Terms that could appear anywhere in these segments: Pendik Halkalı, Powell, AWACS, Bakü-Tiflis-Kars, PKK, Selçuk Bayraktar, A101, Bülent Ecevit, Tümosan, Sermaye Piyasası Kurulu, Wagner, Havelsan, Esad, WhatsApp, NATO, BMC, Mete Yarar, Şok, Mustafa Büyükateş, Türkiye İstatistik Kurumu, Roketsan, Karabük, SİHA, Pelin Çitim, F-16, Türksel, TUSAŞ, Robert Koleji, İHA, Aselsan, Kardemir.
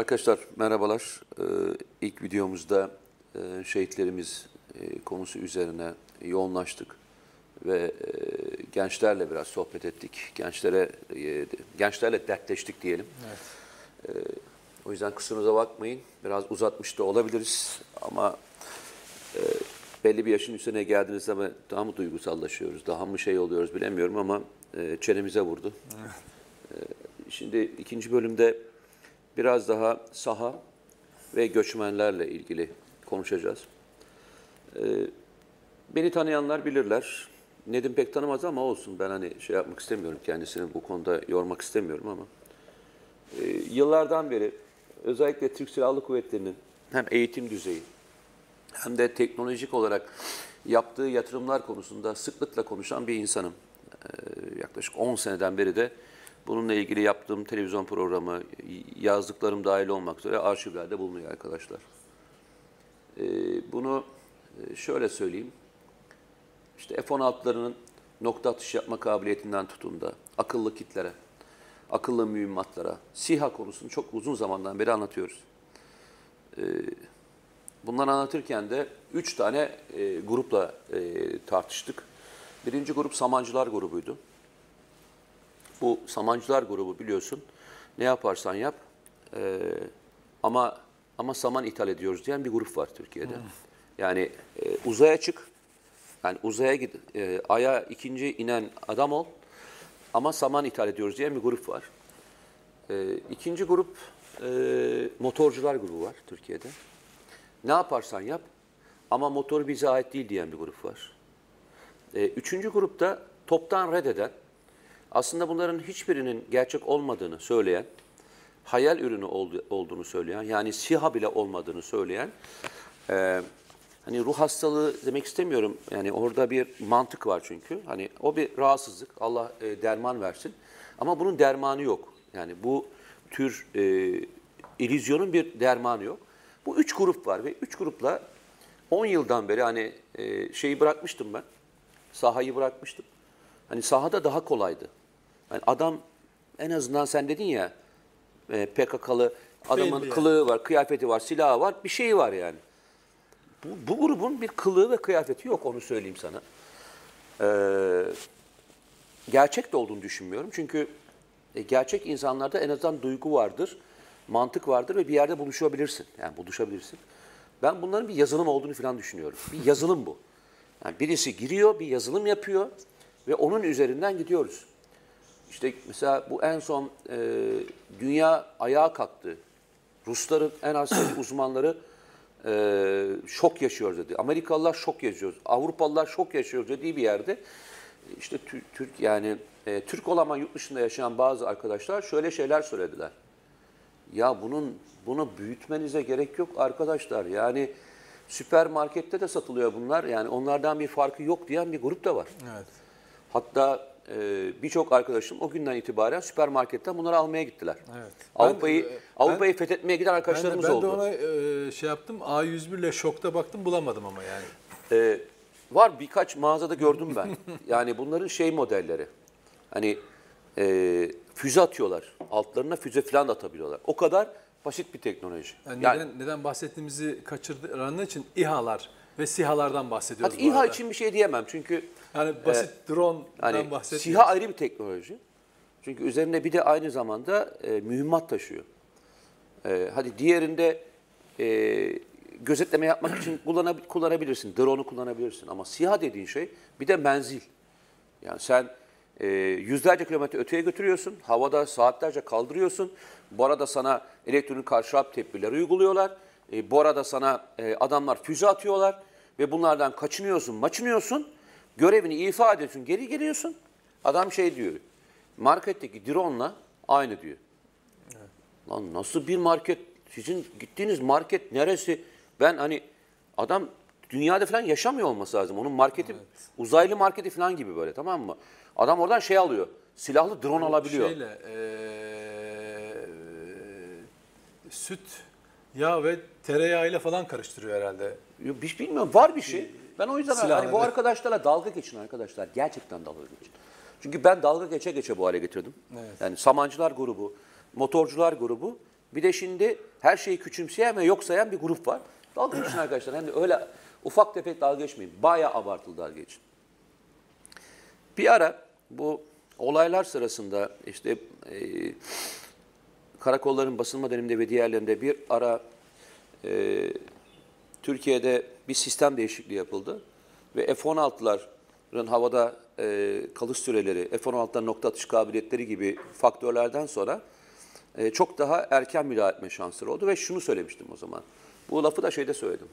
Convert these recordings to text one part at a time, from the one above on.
Arkadaşlar merhabalar. İlk videomuzda şehitlerimiz konusu üzerine yoğunlaştık ve gençlerle biraz sohbet ettik. Gençlerle dertleştik diyelim. Evet. O yüzden kusurunuza bakmayın. Biraz uzatmış da olabiliriz ama belli bir yaşın üstüne geldiğiniz zaman daha mı duygusallaşıyoruz, daha mı şey oluyoruz bilemiyorum ama çenemize vurdu. Evet. Şimdi ikinci bölümde biraz daha saha ve göçmenlerle ilgili konuşacağız. Beni tanıyanlar bilirler. Nedim pek tanımaz ama olsun. Ben hani şey yapmak istemiyorum, kendisini bu konuda yormak istemiyorum ama. Yıllardan beri özellikle Türk Silahlı Kuvvetleri'nin hem eğitim düzeyi hem de teknolojik olarak yaptığı yatırımlar konusunda sıklıkla konuşan bir insanım. Yaklaşık 10 seneden beri de bununla ilgili yaptığım televizyon programı, yazdıklarım dahil olmak üzere arşivlerde bulunuyor arkadaşlar. Bunu şöyle söyleyeyim. İşte F-16'larının nokta atış yapma kabiliyetinden tutun da akıllı kitlere, akıllı mühimmatlara, SİHA konusunu çok uzun zamandan beri anlatıyoruz. Bunları anlatırken de 3 tane grupla tartıştık. Birinci grup Samancılar grubuydu. Bu Samancılar grubu biliyorsun ne yaparsan yap ama saman ithal ediyoruz diyen bir grup var Türkiye'de. Hmm. Yani uzaya çık, yani uzaya git, aya ikinci inen adam ol ama saman ithal ediyoruz diyen bir grup var. İkinci grup motorcular grubu var Türkiye'de. Ne yaparsan yap ama motor bize ait değil diyen bir grup var. Üçüncü grupta toptan reddeden, aslında bunların hiçbirinin gerçek olmadığını söyleyen, hayal ürünü olduğunu söyleyen, yani SİHA bile olmadığını söyleyen, hani ruh hastalığı demek istemiyorum. Yani orada bir mantık var çünkü. Hani o bir rahatsızlık. Allah derman versin. Ama bunun dermanı yok. Yani bu tür illüzyonun bir dermanı yok. Bu üç grup var ve üç grupla 10 yıldan beri hani şeyi bırakmıştım ben. Sahayı bırakmıştım. Hani sahada daha kolaydı. Yani adam en azından sen dedin ya PKK'lı adamın kılığı var, kıyafeti var, silahı var, bir şeyi var yani. Bu grubun bir kılığı ve kıyafeti yok, onu söyleyeyim sana. Gerçek de olduğunu düşünmüyorum. Çünkü gerçek insanlarda en azından duygu vardır, mantık vardır ve bir yerde buluşabilirsin. Yani buluşabilirsin. Ben bunların bir yazılım olduğunu falan düşünüyorum. Bir yazılım bu. Yani birisi giriyor, bir yazılım yapıyor. Ve onun üzerinden gidiyoruz. İşte mesela bu en son dünya ayağa kalktı. Rusların en az uzmanları şok yaşıyor dedi. Amerikalılar şok yaşıyor. Avrupalılar şok yaşıyor dediği bir yerde işte Türk olan yurt dışında yaşayan bazı arkadaşlar şöyle şeyler söylediler. Ya bunu büyütmenize gerek yok arkadaşlar. Yani süpermarkette de satılıyor bunlar. Yani onlardan bir farkı yok diyen bir grup da var. Evet. Hatta birçok arkadaşım o günden itibaren süpermarketten bunları almaya gittiler. Evet. Avrupa'yı fethetmeye giden arkadaşlarımız oldu. Ben de ona şey yaptım, A101 ile Şok'ta baktım, bulamadım ama yani. Var birkaç mağazada gördüm ben. Yani bunların şey modelleri, hani füze atıyorlar, altlarına füze falan da atabiliyorlar. O kadar basit bir teknoloji. Yani neden bahsettiğimizi kaçırdığı için İHA'lar ve SİHA'lardan bahsediyoruz. Hatta İHA için bir şey diyemem çünkü... Yani basit drone'dan hani bahsediyoruz. SİHA ayrı bir teknoloji. Çünkü üzerinde bir de aynı zamanda mühimmat taşıyor. Hadi diğerinde gözetleme yapmak için kullanabilirsin. Drone'u kullanabilirsin. Ama SİHA dediğin şey bir de menzil. Yani sen yüzlerce kilometre öteye götürüyorsun. Havada saatlerce kaldırıyorsun. Bu arada sana elektronik karşı harp tepkileri uyguluyorlar. Bu arada sana adamlar füze atıyorlar. Ve bunlardan kaçınıyorsun, maçınıyorsun. Görevini ifa ediyorsun, geri geliyorsun. Adam şey diyor, marketteki drone'la aynı diyor. Evet. Lan nasıl bir market, sizin gittiğiniz market neresi? Ben hani adam dünyada falan yaşamıyor olması lazım. Onun marketi, evet, uzaylı marketi falan gibi böyle, tamam mı? Adam oradan şey alıyor, silahlı drone alabiliyor. Şeyle, süt, yağ ve tereyağıyla falan karıştırıyor herhalde. Yok, hiç bilmiyorum, var bir şey. Ben o yüzden hani bu arkadaşlarla dalga geçin arkadaşlar. Gerçekten dalga geçin. Çünkü ben dalga geçe bu hale getirdim. Evet. Yani Samancılar grubu, motorcular grubu Bir de şimdi her şeyi küçümseyen ve yok sayan bir grup var. Dalga geçin arkadaşlar. Hem de öyle ufak tefek dalga geçmeyin. Bayağı abartılı dalga geçin. Bir ara bu olaylar sırasında işte karakolların basılma döneminde ve diğerlerinde bir ara Türkiye'de bir sistem değişikliği yapıldı. Ve F-16'ların havada kalış süreleri, F-16'ların nokta atış kabiliyetleri gibi faktörlerden sonra çok daha erken müdahale etme şansları oldu. Ve şunu söylemiştim o zaman. Bu lafı da şeyde söyledim.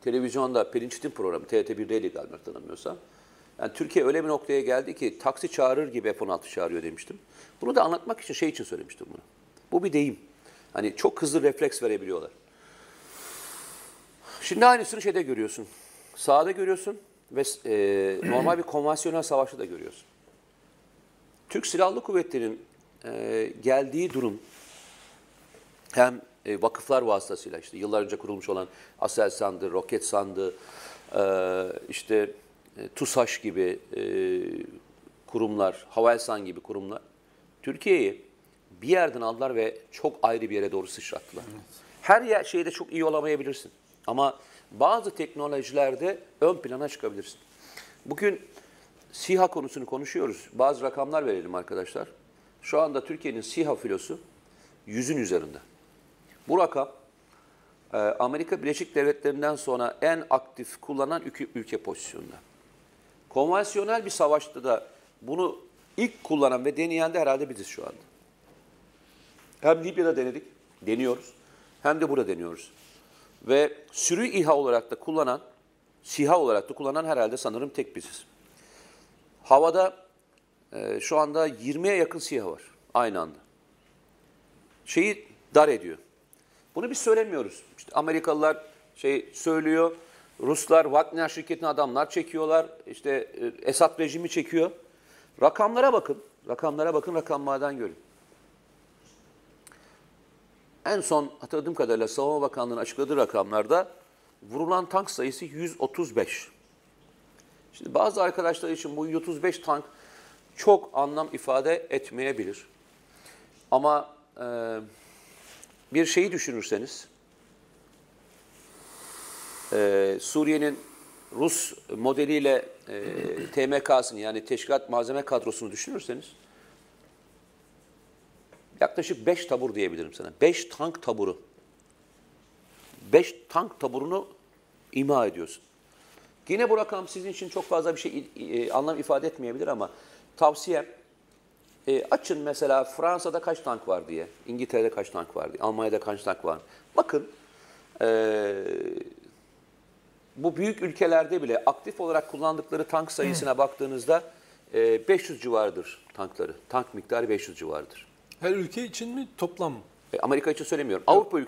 Televizyonda Pelin Çitim programı, TRT1'deydi galiba tanımıyorsam. Yani Türkiye öyle bir noktaya geldi ki taksi çağırır gibi F-16 çağırıyor demiştim. Bunu da anlatmak için şey için söylemiştim bunu. Bu bir deyim. Hani çok hızlı refleks verebiliyorlar. Şimdi aynısını şeyde görüyorsun. Sahada görüyorsun ve normal bir konvansiyonel savaşta da görüyorsun. Türk Silahlı Kuvvetleri'nin geldiği durum hem vakıflar vasıtasıyla işte yıllar önce kurulmuş olan Aselsan'dı, Roketsan'dı, işte TUSAŞ gibi kurumlar, Havelsan gibi kurumlar Türkiye'yi bir yerden aldılar ve çok ayrı bir yere doğru sıçrattılar. Evet. Her yer, şeyde çok iyi olamayabilirsin ama bazı teknolojilerde ön plana çıkabilirsin. Bugün SİHA konusunu konuşuyoruz. Bazı rakamlar verelim arkadaşlar. Şu anda Türkiye'nin SİHA filosu 100'ün üzerinde. Bu rakam Amerika Birleşik Devletleri'nden sonra en aktif kullanan ülke pozisyonunda. Konvansiyonel bir savaşta da bunu ilk kullanan ve deneyen de herhalde biziz şu anda. Hem Libya'da denedik, deniyoruz. Hem de burada deniyoruz. Ve sürü İHA olarak da kullanan, SİHA olarak da kullanan herhalde sanırım tek biziz. Havada şu anda 20'ye yakın SİHA var aynı anda. Şeyi dar ediyor. Bunu biz söylemiyoruz. İşte Amerikalılar söylüyor, Ruslar, Wagner şirketine adamlar çekiyorlar, işte Esad rejimi çekiyor. Rakamlara bakın, rakamlara bakın, rakamlardan görün. En son hatırladığım kadarıyla Savunma Bakanlığı'nın açıkladığı rakamlarda vurulan tank sayısı 135. Şimdi bazı arkadaşlar için bu 135 tank çok anlam ifade etmeyebilir. Ama bir şeyi düşünürseniz, Suriye'nin Rus modeliyle TMK'sını yani Teşkilat Malzeme Kadrosunu düşünürseniz, yaklaşık 5 tabur diyebilirim sana. 5 tank taburu. 5 tank taburunu imha ediyorsun. Yine bu rakam sizin için çok fazla bir şey anlam ifade etmeyebilir ama tavsiyem açın mesela Fransa'da kaç tank var diye, İngiltere'de kaç tank var diye, Almanya'da kaç tank var. Bakın bu büyük ülkelerde bile aktif olarak kullandıkları tank sayısına baktığınızda 500 civarıdır tankları. Tank miktarı 500 civarıdır. Her ülke için mi toplam? Amerika için söylemiyorum. Avrupa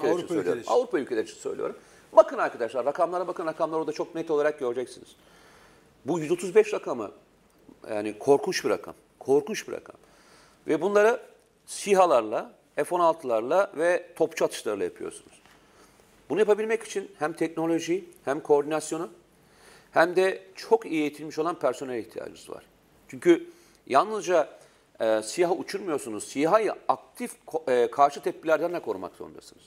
ülkeleri için söylüyorum. Bakın arkadaşlar rakamlara bakın. Rakamlar orada çok net olarak göreceksiniz. Bu 135 rakamı yani korkunç bir rakam. Korkunç bir rakam. Ve bunları SİHA'larla, F-16'larla ve topçu atışlarla yapıyorsunuz. Bunu yapabilmek için hem teknolojiyi hem koordinasyonu hem de çok iyi eğitilmiş olan personel ihtiyacınız var. Çünkü yalnızca SİHA uçurmuyorsunuz. SİHA'yı aktif karşı tepkilerden de korumak zorundasınız.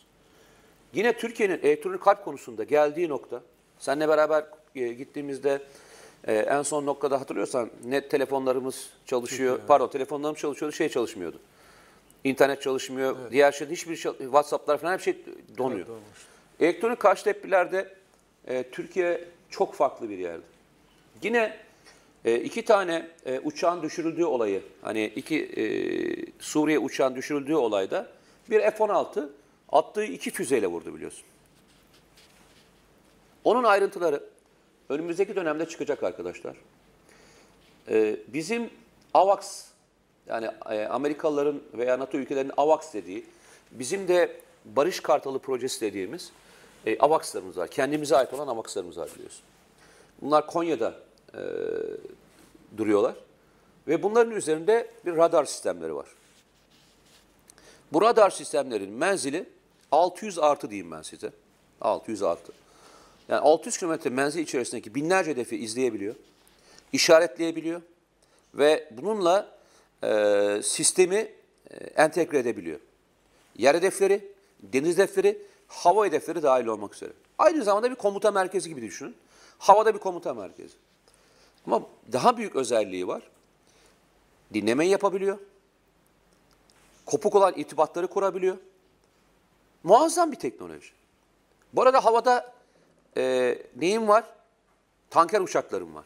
Yine Türkiye'nin elektronik harp konusunda geldiği nokta, seninle beraber gittiğimizde en son noktada hatırlıyorsan net telefonlarımız çalışıyor, pardon telefonlarım çalışıyordu, şey çalışmıyordu. İnternet çalışmıyor, evet. Diğer şey hiçbir şey, WhatsApp'lar falan her şey donuyor. Evet, elektronik karşı tepkilerde Türkiye çok farklı bir yerde. Yine iki tane uçağın düşürüldüğü olayı, hani iki Suriye uçağın düşürüldüğü olayda bir F-16 attığı iki füzeyle vurdu biliyorsun. Onun ayrıntıları önümüzdeki dönemde çıkacak arkadaşlar. Bizim AWACS, yani Amerikalıların veya NATO ülkelerinin AWACS dediği, bizim de Barış Kartalı Projesi dediğimiz AWACS'larımız var. Kendimize ait olan AWACS'larımız var biliyorsun. Bunlar Konya'da duruyorlar. Ve bunların üzerinde bir radar sistemleri var. Bu radar sistemlerin menzili 600 artı diyeyim ben size. 600 artı. Yani 600 kilometre menzil içerisindeki binlerce hedefi izleyebiliyor. İşaretleyebiliyor. Ve bununla sistemi entegre edebiliyor. yer hedefleri, deniz hedefleri, hava hedefleri dahil olmak üzere. Aynı zamanda bir komuta merkezi gibi düşünün. Havada bir komuta merkezi. Ama daha büyük özelliği var. Dinlemeyi yapabiliyor. Kopuk olan irtibatları kurabiliyor. Muazzam bir teknoloji. Bu arada havada neyim var? Tanker uçaklarım var.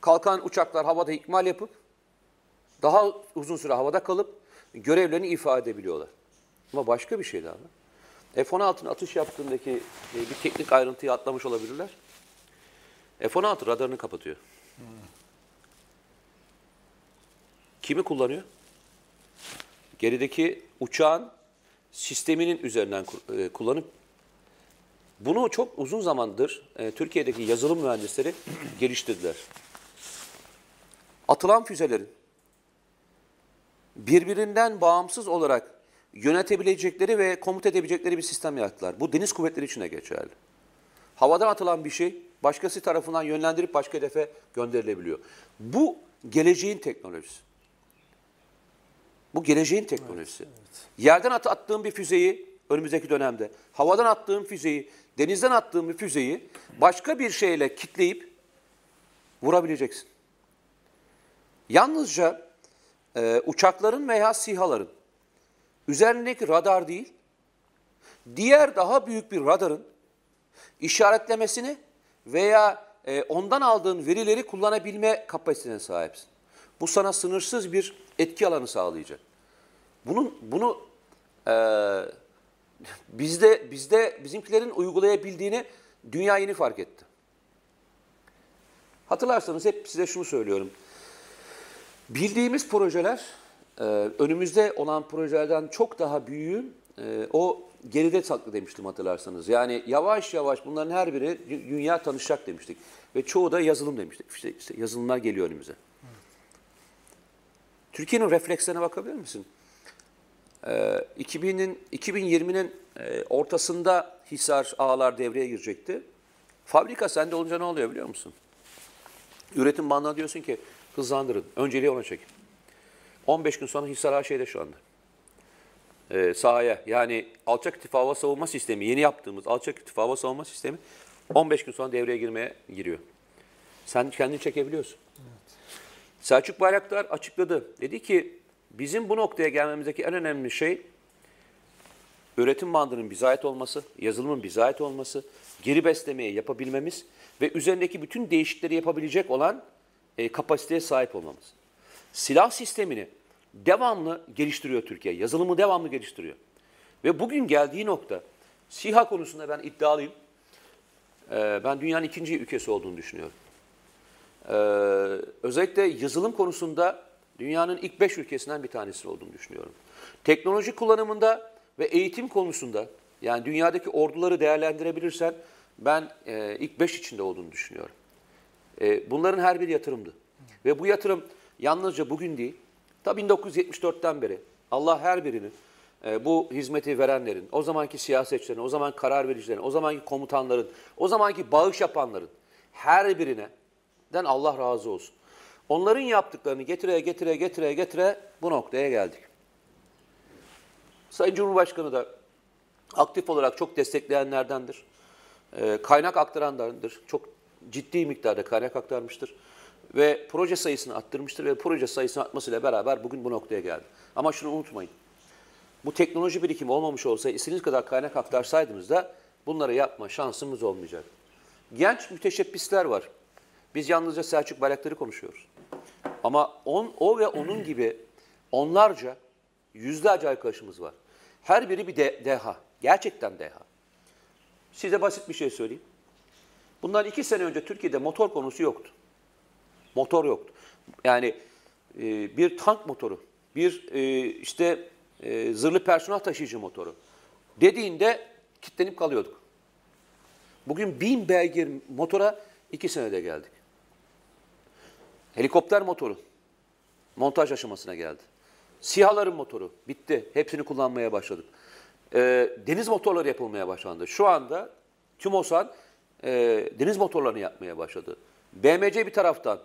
Kalkan uçaklar havada ikmal yapıp daha uzun süre havada kalıp görevlerini ifade edebiliyorlar. Ama başka bir şey daha. F-16'nın atış yaptığındaki bir teknik ayrıntıyı atlamış olabilirler. F-16 radarını kapatıyor. Kimi kullanıyor? Gerideki uçağın sisteminin üzerinden kullanıp bunu çok uzun zamandır Türkiye'deki yazılım mühendisleri geliştirdiler. Atılan füzelerin birbirinden bağımsız olarak yönetebilecekleri ve komut edebilecekleri bir sistem yarattılar. Bu deniz kuvvetleri için de geçerli. Havadan atılan bir şey başkası tarafından yönlendirip başka hedefe gönderilebiliyor. Bu geleceğin teknolojisi. Bu geleceğin teknolojisi. Evet, evet. Yerden attığım bir füzeyi önümüzdeki dönemde, havadan attığım füzeyi, denizden attığım bir füzeyi başka bir şeyle kitleyip vurabileceksin. Yalnızca uçakların veya SİHA'ların üzerindeki radar değil, diğer daha büyük bir radarın işaretlemesini veya ondan aldığın verileri kullanabilme kapasitesine sahipsin. Bu sana sınırsız bir etki alanı sağlayacak. Bunu bizimkilerin uygulayabildiğini dünya yeni fark etti. Hatırlarsanız hep size şunu söylüyorum. Bildiğimiz projeler, önümüzde olan projelerden çok daha büyüğü o geride saklı demiştim hatırlarsanız. Yani yavaş yavaş bunların her biri dünya tanışacak demiştik. Ve çoğu da yazılım demiştik. İşte yazılımlar geliyor önümüze. Türkiye'nin reflekslerine bakabilir misin? 2020'nin ortasında Hisar Ağlar devreye girecekti. Fabrika sende olunca ne oluyor biliyor musun? Üretim bandına diyorsun ki hızlandırın. Önceliği ona çekin. 15 gün sonra Hisar Ağa şeyde şu anda. Sahaya, yani alçak irtifa hava savunma sistemi, yeni yaptığımız alçak irtifa hava savunma sistemi 15 gün sonra devreye giriyor. Sen kendini çekebiliyorsun. Evet. Selçuk Bayraktar açıkladı. Dedi ki bizim bu noktaya gelmemizdeki en önemli şey üretim bandının bize ait olması, yazılımın bize ait olması, geri beslemeyi yapabilmemiz ve üzerindeki bütün değişiklikleri yapabilecek olan kapasiteye sahip olmamız. Silah sistemini devamlı geliştiriyor Türkiye. Yazılımı devamlı geliştiriyor. Ve bugün geldiği nokta, SİHA konusunda ben iddialıyım. Ben dünyanın ikinci ülkesi olduğunu düşünüyorum. Özellikle yazılım konusunda dünyanın ilk 5 ülkesinden bir tanesi olduğunu düşünüyorum. Teknoloji kullanımında ve eğitim konusunda, yani dünyadaki orduları değerlendirebilirsen ben ilk 5 içinde olduğunu düşünüyorum. Bunların her biri yatırımdı. Ve bu yatırım yalnızca bugün değil, ta 1974'ten beri Allah her birini bu hizmeti verenlerin, o zamanki siyasetçilerin, o zaman karar vericilerin, o zamanki komutanların, o zamanki bağış yapanların her birinden Allah razı olsun. Onların yaptıklarını getire getire bu noktaya geldik. Sayın Cumhurbaşkanı da aktif olarak çok destekleyenlerdendir. Kaynak aktaranlardır. Çok ciddi miktarda kaynak aktarmıştır. Ve proje sayısını arttırmıştır ve proje sayısını artmasıyla beraber bugün bu noktaya geldi. Ama şunu unutmayın. Bu teknoloji birikimi olmamış olsa, istediğiniz kadar kaynak aktarsaydınız da bunları yapma şansımız olmayacak. Genç müteşebbisler var. Biz yalnızca Selçuk Bayraktar'ı konuşuyoruz. Ama o ve onun gibi onlarca, yüzlerce arkadaşımız var. Her biri bir deha. Gerçekten deha. Size basit bir şey söyleyeyim. Bundan 2 sene önce Türkiye'de motor konusu yoktu. Motor yoktu. Yani bir tank motoru, bir zırhlı personel taşıyıcı motoru dediğinde kitlenip kalıyorduk. Bugün 1000 beygir motora 2 senede geldik. Helikopter motoru montaj aşamasına geldi. SİHA'ların motoru bitti. Hepsini kullanmaya başladık. Deniz motorları yapılmaya başlandı. Şu anda Tümosan deniz motorlarını yapmaya başladı. BMC bir taraftan,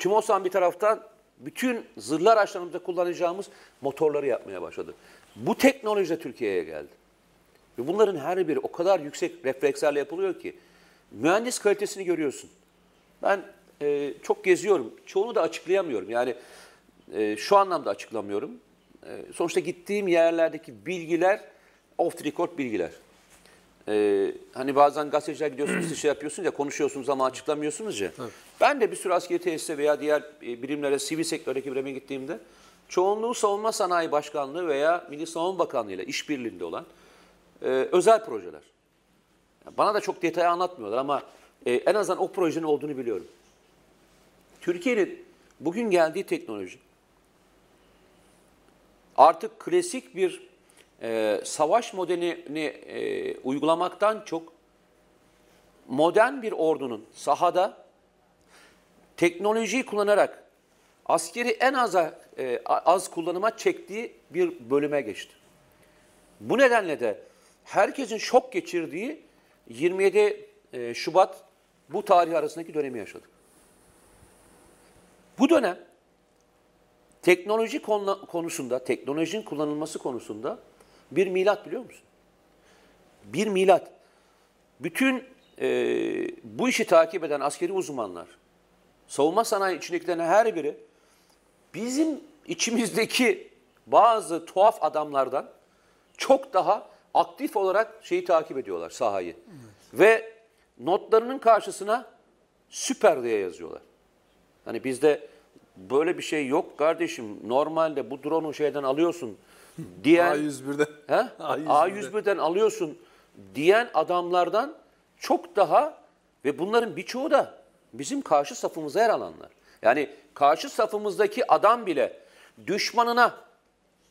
Tümosan bir taraftan bütün zırhlı araçlarımızda kullanacağımız motorları yapmaya başladı. Bu teknoloji Türkiye'ye geldi. Ve bunların her biri o kadar yüksek reflekslerle yapılıyor ki mühendis kalitesini görüyorsun. Ben çok geziyorum. Çoğunu da açıklayamıyorum. Yani şu anlamda açıklamıyorum. Sonuçta gittiğim yerlerdeki bilgiler off the record bilgiler. Hani bazen gazeteciler gidiyorsunuz, şey yapıyorsunuz ya, konuşuyorsunuz ama açıklamıyorsunuz ya. Tabii. Ben de bir sürü askeri tesise veya diğer birimlere, sivil sektördeki birime gittiğimde çoğunluğu Savunma Sanayi Başkanlığı veya Milli Savunma Bakanlığı ile işbirliğinde olan özel projeler. Bana da çok detay anlatmıyorlar ama en azından o projenin olduğunu biliyorum. Türkiye'nin bugün geldiği teknoloji artık klasik bir savaş modelini uygulamaktan çok modern bir ordunun sahada teknolojiyi kullanarak askeri en aza, az kullanıma çektiği bir bölüme geçti. Bu nedenle de herkesin şok geçirdiği 27 Şubat bu tarih arasındaki dönemi yaşadık. Bu dönem teknoloji konusunda, teknolojinin kullanılması konusunda bir milat, biliyor musun? Bir milat. Bütün bu işi takip eden askeri uzmanlar, savunma sanayi içindekilerin her biri bizim içimizdeki bazı tuhaf adamlardan çok daha aktif olarak şeyi takip ediyorlar, sahayı. Evet. Ve notlarının karşısına süper diye yazıyorlar. Hani bizde böyle bir şey yok kardeşim. Normalde bu drone'u şeyden alıyorsun diyen A101'den. A101'den alıyorsun diyen adamlardan çok daha ve bunların birçoğu da bizim karşı safımıza yer alanlar. Yani karşı safımızdaki adam bile düşmanına,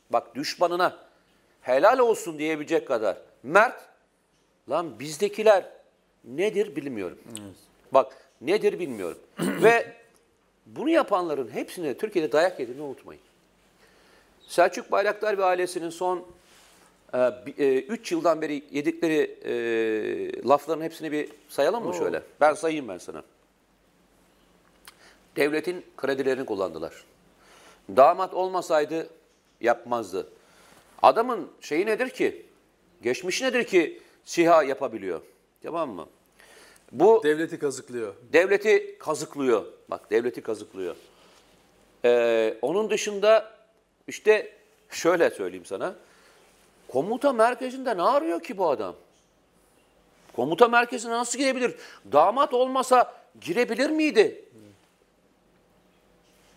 bak düşmanına helal olsun diyebilecek kadar mert, lan bizdekiler nedir bilmiyorum. Evet. Bak nedir bilmiyorum. Ve bunu yapanların hepsine Türkiye'de dayak yediğini unutmayın. Selçuk Bayraktar ve ailesinin son 3 yıldan beri yedikleri lafların hepsini bir sayalım mı şöyle? Ben sayayım ben sana. Devletin kredilerini kullandılar. Damat olmasaydı yapmazdı. Adamın şeyi nedir ki? Geçmiş nedir ki SİHA yapabiliyor? Tamam mı? Bu devleti kazıklıyor. Devleti kazıklıyor. Bak devleti kazıklıyor. Onun dışında işte şöyle söyleyeyim sana. Komuta merkezinde ne arıyor ki bu adam? Komuta merkezine nasıl girebilir? Damat olmasa girebilir miydi?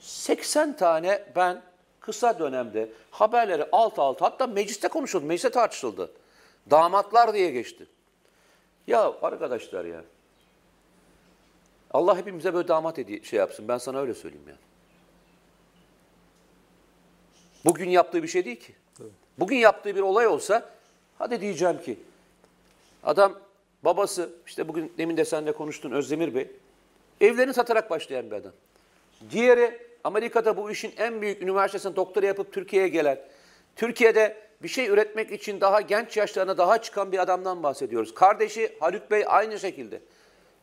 80 tane ben kısa dönemde haberleri alt alta, hatta mecliste konuşuldu, mecliste tartışıldı. Damatlar diye geçti. Ya arkadaşlar ya. Allah hepimize böyle damat şey yapsın. Ben sana öyle söyleyeyim yani. Bugün yaptığı bir şey değil ki. Evet. Bugün yaptığı bir olay olsa hadi diyeceğim ki adam babası, işte bugün demin de seninle konuştun Özdemir Bey, evlerini satarak başlayan bir adam. Diğeri Amerika'da bu işin en büyük üniversitesinde doktora yapıp Türkiye'ye gelen, Türkiye'de bir şey üretmek için daha genç yaşlarına daha çıkan bir adamdan bahsediyoruz. Kardeşi Haluk Bey aynı şekilde.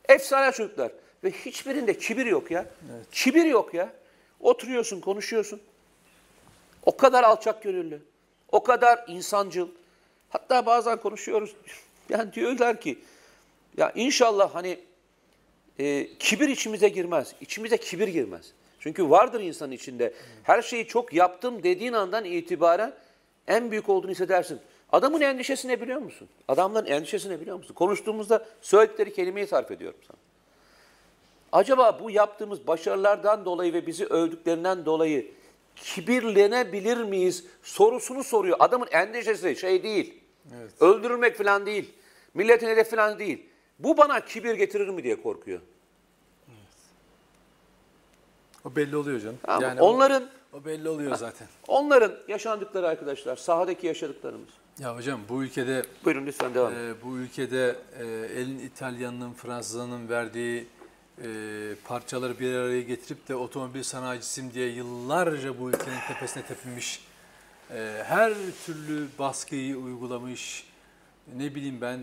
Efsane çocuklar. Ve hiçbirinde kibir yok ya. Evet. Kibir yok ya. Oturuyorsun, konuşuyorsun. O kadar alçak gönüllü. O kadar insancıl. Hatta bazen konuşuyoruz. Yani diyorlar ki ya inşallah hani kibir içimize girmez. İçimize kibir girmez. Çünkü vardır insanın içinde. Her şeyi çok yaptım dediğin andan itibaren en büyük olduğunu hissedersin. Adamın endişesi ne biliyor musun? Adamların endişesi ne biliyor musun? Konuştuğumuzda söyledikleri kelimeyi sarf ediyorum sana. Acaba bu yaptığımız başarılardan dolayı ve bizi övdüklerinden dolayı kibirlenebilir miyiz sorusunu soruyor. Adamın endişesi şey değil. Evet. Öldürülmek falan değil. Milletin hedefi falan değil. Bu bana kibir getirir mi diye korkuyor. O belli oluyor canım. Tamam. Yani onların o belli oluyor zaten. Onların yaşandıkları arkadaşlar, sahadaki yaşadıklarımız. Ya hocam bu ülkede buyurun lütfen devam. Bu ülkede elin İtalyan'ın, Fransız'ın verdiği parçaları bir araya getirip de otomobil sanayicisiyim diye yıllarca bu ülkenin tepesine tepinmiş. Her türlü baskıyı uygulamış. Ne bileyim ben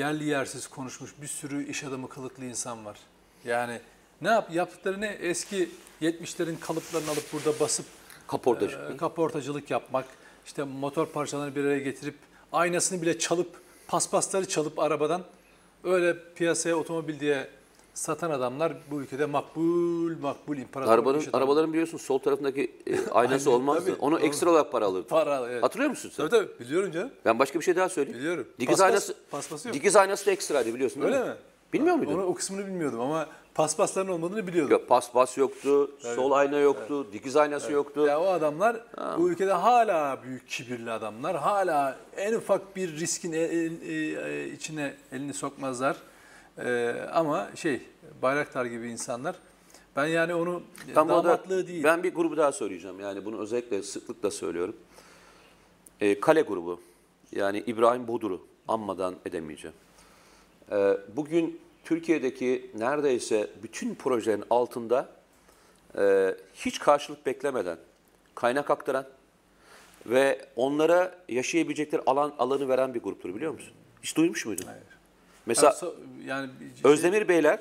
yerli yersiz konuşmuş bir sürü iş adamı kılıklı insan var. Yani ne yaptıkları ne? Eski 70'lerin kalıplarını alıp burada basıp kaportacılık yapmak. işte motor parçalarını bir araya getirip aynasını bile çalıp, paspasları çalıp arabadan öyle piyasaya otomobil diye satan adamlar bu ülkede makbul imparator. Arabaların biliyorsun sol tarafındaki aynası olmazdı. Onu ekstra olarak para alırdı. Evet. Hatırlıyor musun sen? Tabii biliyorum canım. Ben başka bir şey daha söyleyeyim. Biliyorum. Dikiz aynası da ekstraydı biliyorsun. Öyle mi? Bilmiyor muydun? O kısmını bilmiyordum ama paspasların olmadığını biliyordum. Ya, paspas yoktu, tabii. Sol ayna yoktu, evet. Dikiz aynası evet. yoktu. Ya o adamlar bu ülkede hala büyük kibirli adamlar. Hala en ufak bir riskin içine elini sokmazlar. Ama Bayraktar gibi insanlar, ben yani onu tam damatlığı da, değil. Ben bir grubu daha söyleyeceğim. Yani bunu özellikle sıklıkla söylüyorum. Kale grubu. Yani İbrahim Bodur'u anmadan edemeyeceğim. Bugün Türkiye'deki neredeyse bütün projenin altında hiç karşılık beklemeden kaynak aktaran ve onlara yaşayabilecekleri alanı veren bir gruptur biliyor musun? Hiç duymuş muydun? Hayır. Mesela yani, Özdemir Beyler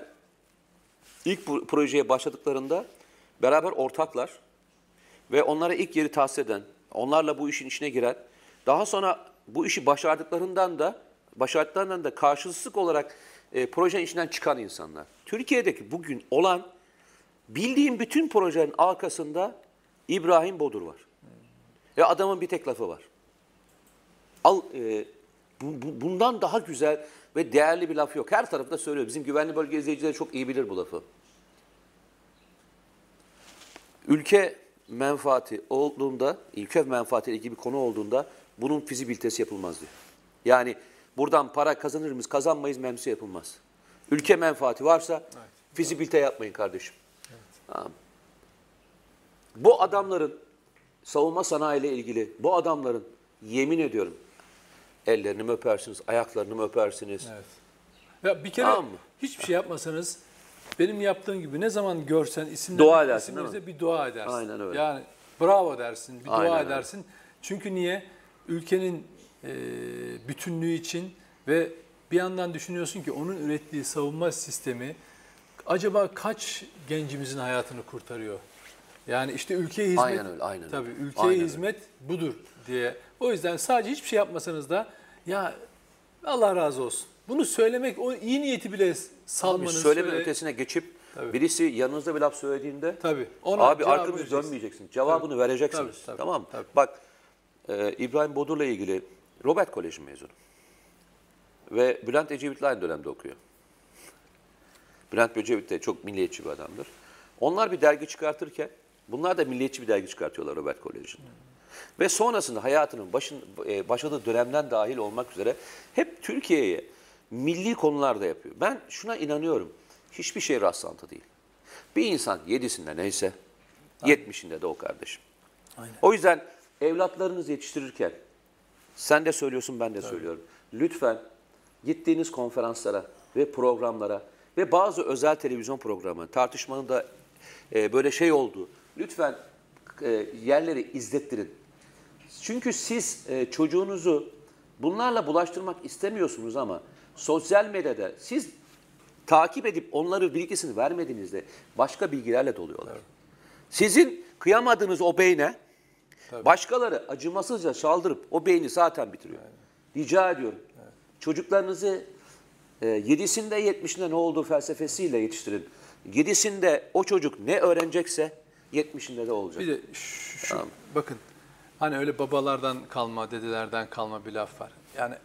ilk projeye başladıklarında beraber ortaklar ve onlara ilk yeri tahsis eden, onlarla bu işin içine giren, daha sonra bu işi başardıklarından da karşılıksız olarak projenin içinden çıkan insanlar. Türkiye'deki bugün olan bildiğim bütün projenin arkasında İbrahim Bodur var. Ve adamın bir tek lafı var. Bundan daha güzel ve değerli bir laf yok. Her tarafta söylüyor. Bizim güvenli bölge izleyicileri çok iyi bilir bu lafı. Ülke menfaati olduğunda, ülke menfaati ile ilgili bir konu olduğunda bunun fizibilitesi yapılmaz diyor. Yani buradan para kazanır mıyız, kazanmayız memnuniyeti yapılmaz. Ülke menfaati varsa evet, fizibilite yapmayın kardeşim. Evet. Bu adamların savunma sanayi ile ilgili, bu adamların yemin ediyorum ellerini mi öpersiniz, ayaklarını mı öpersiniz? Evet. Ya bir kere hiçbir şey yapmasanız benim yaptığım gibi ne zaman görsen isimlerinize bir dua edersin. Aynen öyle. Yani bravo dersin, bir dua aynen edersin. Öyle. Çünkü niye? Ülkenin bütünlüğü için ve bir yandan düşünüyorsun ki onun ürettiği savunma sistemi acaba kaç gencimizin hayatını kurtarıyor? Yani işte ülkeye hizmet, aynen öyle, aynen tabii ülkeye aynen hizmet öyle budur diye. O yüzden sadece hiçbir şey yapmasanız da ya Allah razı olsun. Bunu söylemek, o iyi niyeti bile salmanız. Söyleme ötesine geçip tabii birisi yanınızda bir laf söylediğinde tabii abi arkamızı dönmeyeceksin. Cevabını tabii vereceksiniz. Tabii, tabii, tamam mı? Tabii. Bak İbrahim Bodur'la ilgili Robert Koleji mezunu ve Bülent Ecevit'le aynı dönemde okuyor. Bülent Ecevit de çok milliyetçi bir adamdır. Onlar bir dergi çıkartırken, bunlar da milliyetçi bir dergi çıkartıyorlar Robert Koleji'nin. Ve sonrasında hayatının başladığı dönemden dahil olmak üzere hep Türkiye'ye milli konularda yapıyor. Ben şuna inanıyorum, hiçbir şey rastlantı değil. Bir insan 7'sinde neyse, 70'inde de o kardeşim. Aynen. O yüzden evlatlarınızı yetiştirirken, sen de söylüyorsun, ben de evet söylüyorum. Lütfen gittiğiniz konferanslara ve programlara ve bazı özel televizyon programı, tartışmanın da böyle olduğu, lütfen yerleri izlettirin. Çünkü siz çocuğunuzu bunlarla bulaştırmak istemiyorsunuz ama sosyal medyada siz takip edip onları bilgisini vermediğinizde başka bilgilerle doluyorlar. Evet. Sizin kıyamadığınız o beyne tabii başkaları acımasızca saldırıp o beyni zaten bitiriyor. Aynen. Rica ediyorum. Evet. Çocuklarınızı 7'sinde 70'inde ne olduğu felsefesiyle yetiştirin. 7'sinde o çocuk ne öğrenecekse 70'inde de olacak. Bir de tamam, bakın hani öyle babalardan kalma, dedelerden kalma bir laf var. Yani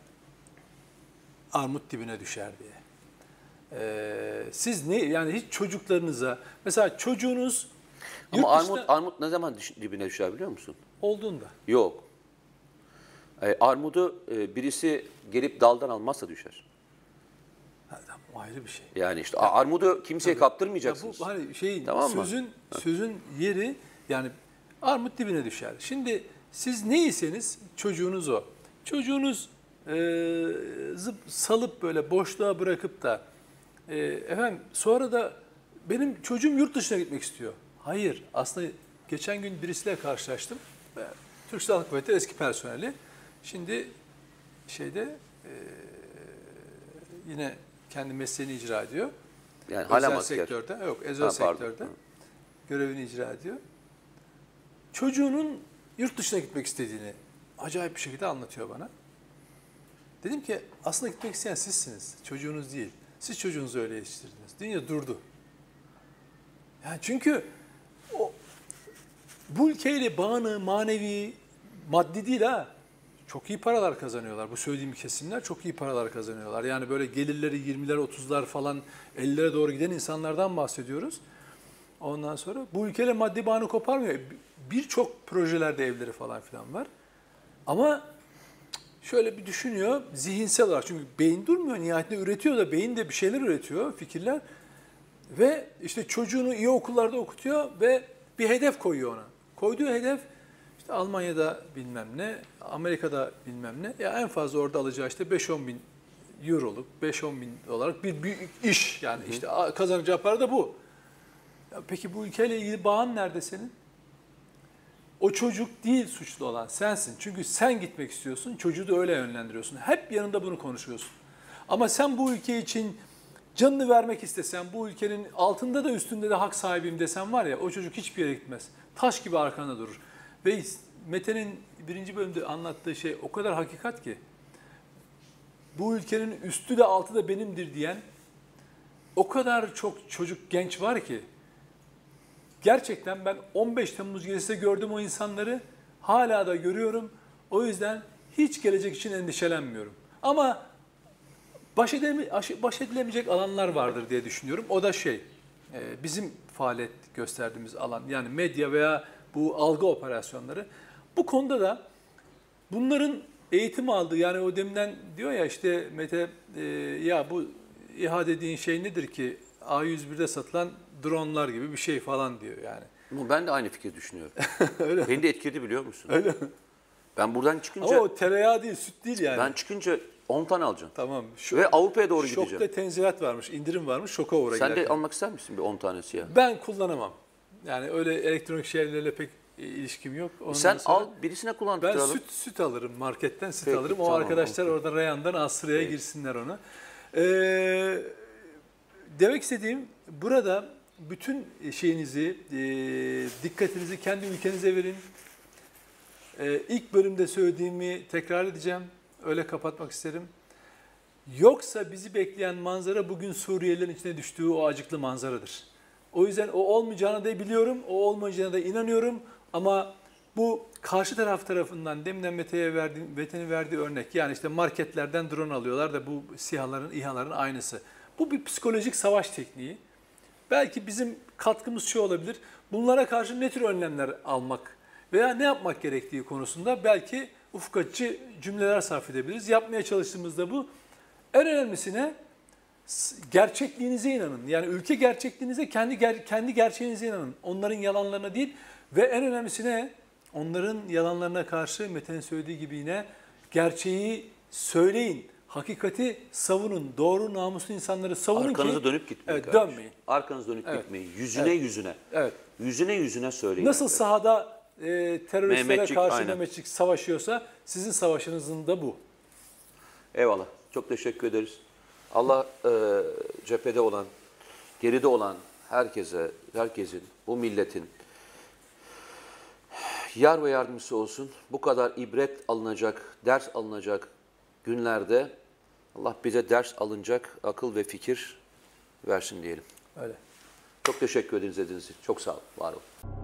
armut dibine düşer diye. Siz ne yani hiç çocuklarınıza mesela çocuğunuz ama armut ne zaman dibine düşer biliyor musun? Olduğunda. Yok. Armudu birisi gelip daldan almazsa düşer. O ayrı bir şey. Yani işte ya, armudu kimseye tabii kaptırmayacaksınız. Bu hani tamam sözün yeri yani armut dibine düşer. Şimdi siz neyseniz çocuğunuz o. Çocuğunuz salıp böyle boşluğa bırakıp da efendim sonra da benim çocuğum yurt dışına gitmek istiyor. Hayır. Aslında geçen gün birisiyle karşılaştım. Türk Silahlı Kuvvetleri eski personeli. Şimdi yine kendi mesleğini icra ediyor. Yani hala sektörde. Yok, özel sektörde. Görevini icra ediyor. Çocuğunun yurt dışına gitmek istediğini acayip bir şekilde anlatıyor bana. Dedim ki aslında gitmek isteyen sizsiniz, çocuğunuz değil. Siz çocuğunuzu öyle yetiştirdiniz. Dünya durdu. Yani çünkü o, bu ülkeyle bağını manevi, maddi değil ha. Çok iyi paralar kazanıyorlar. Bu söylediğim kesimler çok iyi paralar kazanıyorlar. Yani böyle gelirleri 20'ler, 30'lar falan 50'lere doğru giden insanlardan bahsediyoruz. Ondan sonra bu ülkeyle maddi bağını koparmıyor. Birçok projelerde evleri falan filan var. Ama şöyle bir düşünüyor zihinsel olarak. Çünkü beyin durmuyor. Nihayetinde üretiyor da beyin de bir şeyler üretiyor, fikirler. Ve işte çocuğunu iyi okullarda okutuyor ve bir hedef koyuyor ona. Koyduğu hedef işte Almanya'da bilmem ne, Amerika'da bilmem ne. Ya en fazla orada alacağı işte 5-10 bin euroluk, 5-10 bin dolarlık bir iş. Yani işte kazanacağı para da bu. Ya peki bu ülkeyle ilgili bağın nerede senin? O çocuk değil suçlu olan, sensin. Çünkü sen gitmek istiyorsun, çocuğu da öyle yönlendiriyorsun. Hep yanında bunu konuşuyorsun. Ama sen bu ülke için canını vermek istesen, bu ülkenin altında da üstünde de hak sahibiyim desen var ya, o çocuk hiçbir yere gitmez. Taş gibi arkanda durur. Ve Mete'nin birinci bölümde anlattığı şey o kadar hakikat ki, bu ülkenin üstü de altı da benimdir diyen o kadar çok çocuk, genç var ki, gerçekten ben 15 Temmuz gecesi gördüm o insanları, hala da görüyorum. O yüzden hiç gelecek için endişelenmiyorum. Ama baş edilemeyecek alanlar vardır diye düşünüyorum. O da şey, bizim faaliyet gösterdiğimiz alan, yani medya veya bu algı operasyonları. Bu konuda da bunların eğitim aldığı, yani o deminden diyor ya işte Mete, ya bu İHA dediğin şey nedir ki? A101'de satılan dronlar gibi bir şey falan diyor yani. Bunu ben de aynı fikir düşünüyorum. Öyle. Beni de etkiledi biliyor musun? Öyle. Ben buradan çıkınca... Ama o tereyağı değil, süt değil yani. Ben çıkınca 10 tane alacağım. Tamam. Ve Avrupa'ya doğru gideceğim. Şok'ta tenzilat varmış, indirim varmış, Şok'a uğra giderken. Sen de almak ister misin bir 10 tanesi ya? Ben kullanamam. Yani öyle elektronik şeylerle pek ilişkim yok. Ondan sen al, birisine kullandıralım. Ben süt alırım, marketten süt peki, alırım. O tamam, arkadaşlar okay. Orada Reyhan'dan Asrı'ya girsinler ona. Demek istediğim burada bütün şeyinizi, dikkatinizi kendi ülkenize verin. İlk bölümde söylediğimi tekrar edeceğim. Öyle kapatmak isterim. Yoksa bizi bekleyen manzara bugün Suriyelilerin içine düştüğü o acıklı manzaradır. O yüzden o olmayacağını da biliyorum, o olmayacağına da inanıyorum. Ama bu karşı taraf tarafından deminden Mete'ye verdiği örnek. Yani işte marketlerden drone alıyorlar da bu SİHA'ların, İHA'ların aynısı. Bu bir psikolojik savaş tekniği. Belki bizim katkımız şu olabilir, bunlara karşı ne tür önlemler almak veya ne yapmak gerektiği konusunda belki ufuk açıcı cümleler sarf edebiliriz. Yapmaya çalıştığımızda bu. En önemlisine gerçekliğinize inanın. Yani ülke gerçekliğinize, kendi gerçeğinize inanın. Onların yalanlarına değil ve en önemlisine onların yalanlarına karşı Mete'nin söylediği gibi yine gerçeği söyleyin. Hakikati savunun, doğru namuslu insanları savunun. Arkanızı dönüp gitmeyin. Evet, dönmeyin. Arkanızı dönüp gitmeyin. Yüzüne yüzüne. Evet. Yüzüne yüzüne söyleyin. Nasıl arkadaşlar sahada teröristlere karşı Mehmetçik savaşıyorsa sizin savaşınızın da bu. Eyvallah. Çok teşekkür ederiz. Allah cephede olan, geride olan herkese, herkesin, bu milletin yar ve yardımcısı olsun. Bu kadar ibret alınacak, ders alınacak günlerde Allah bize ders alınacak akıl ve fikir versin diyelim. Öyle. Çok teşekkür ederiz. Çok sağ olun, var olun.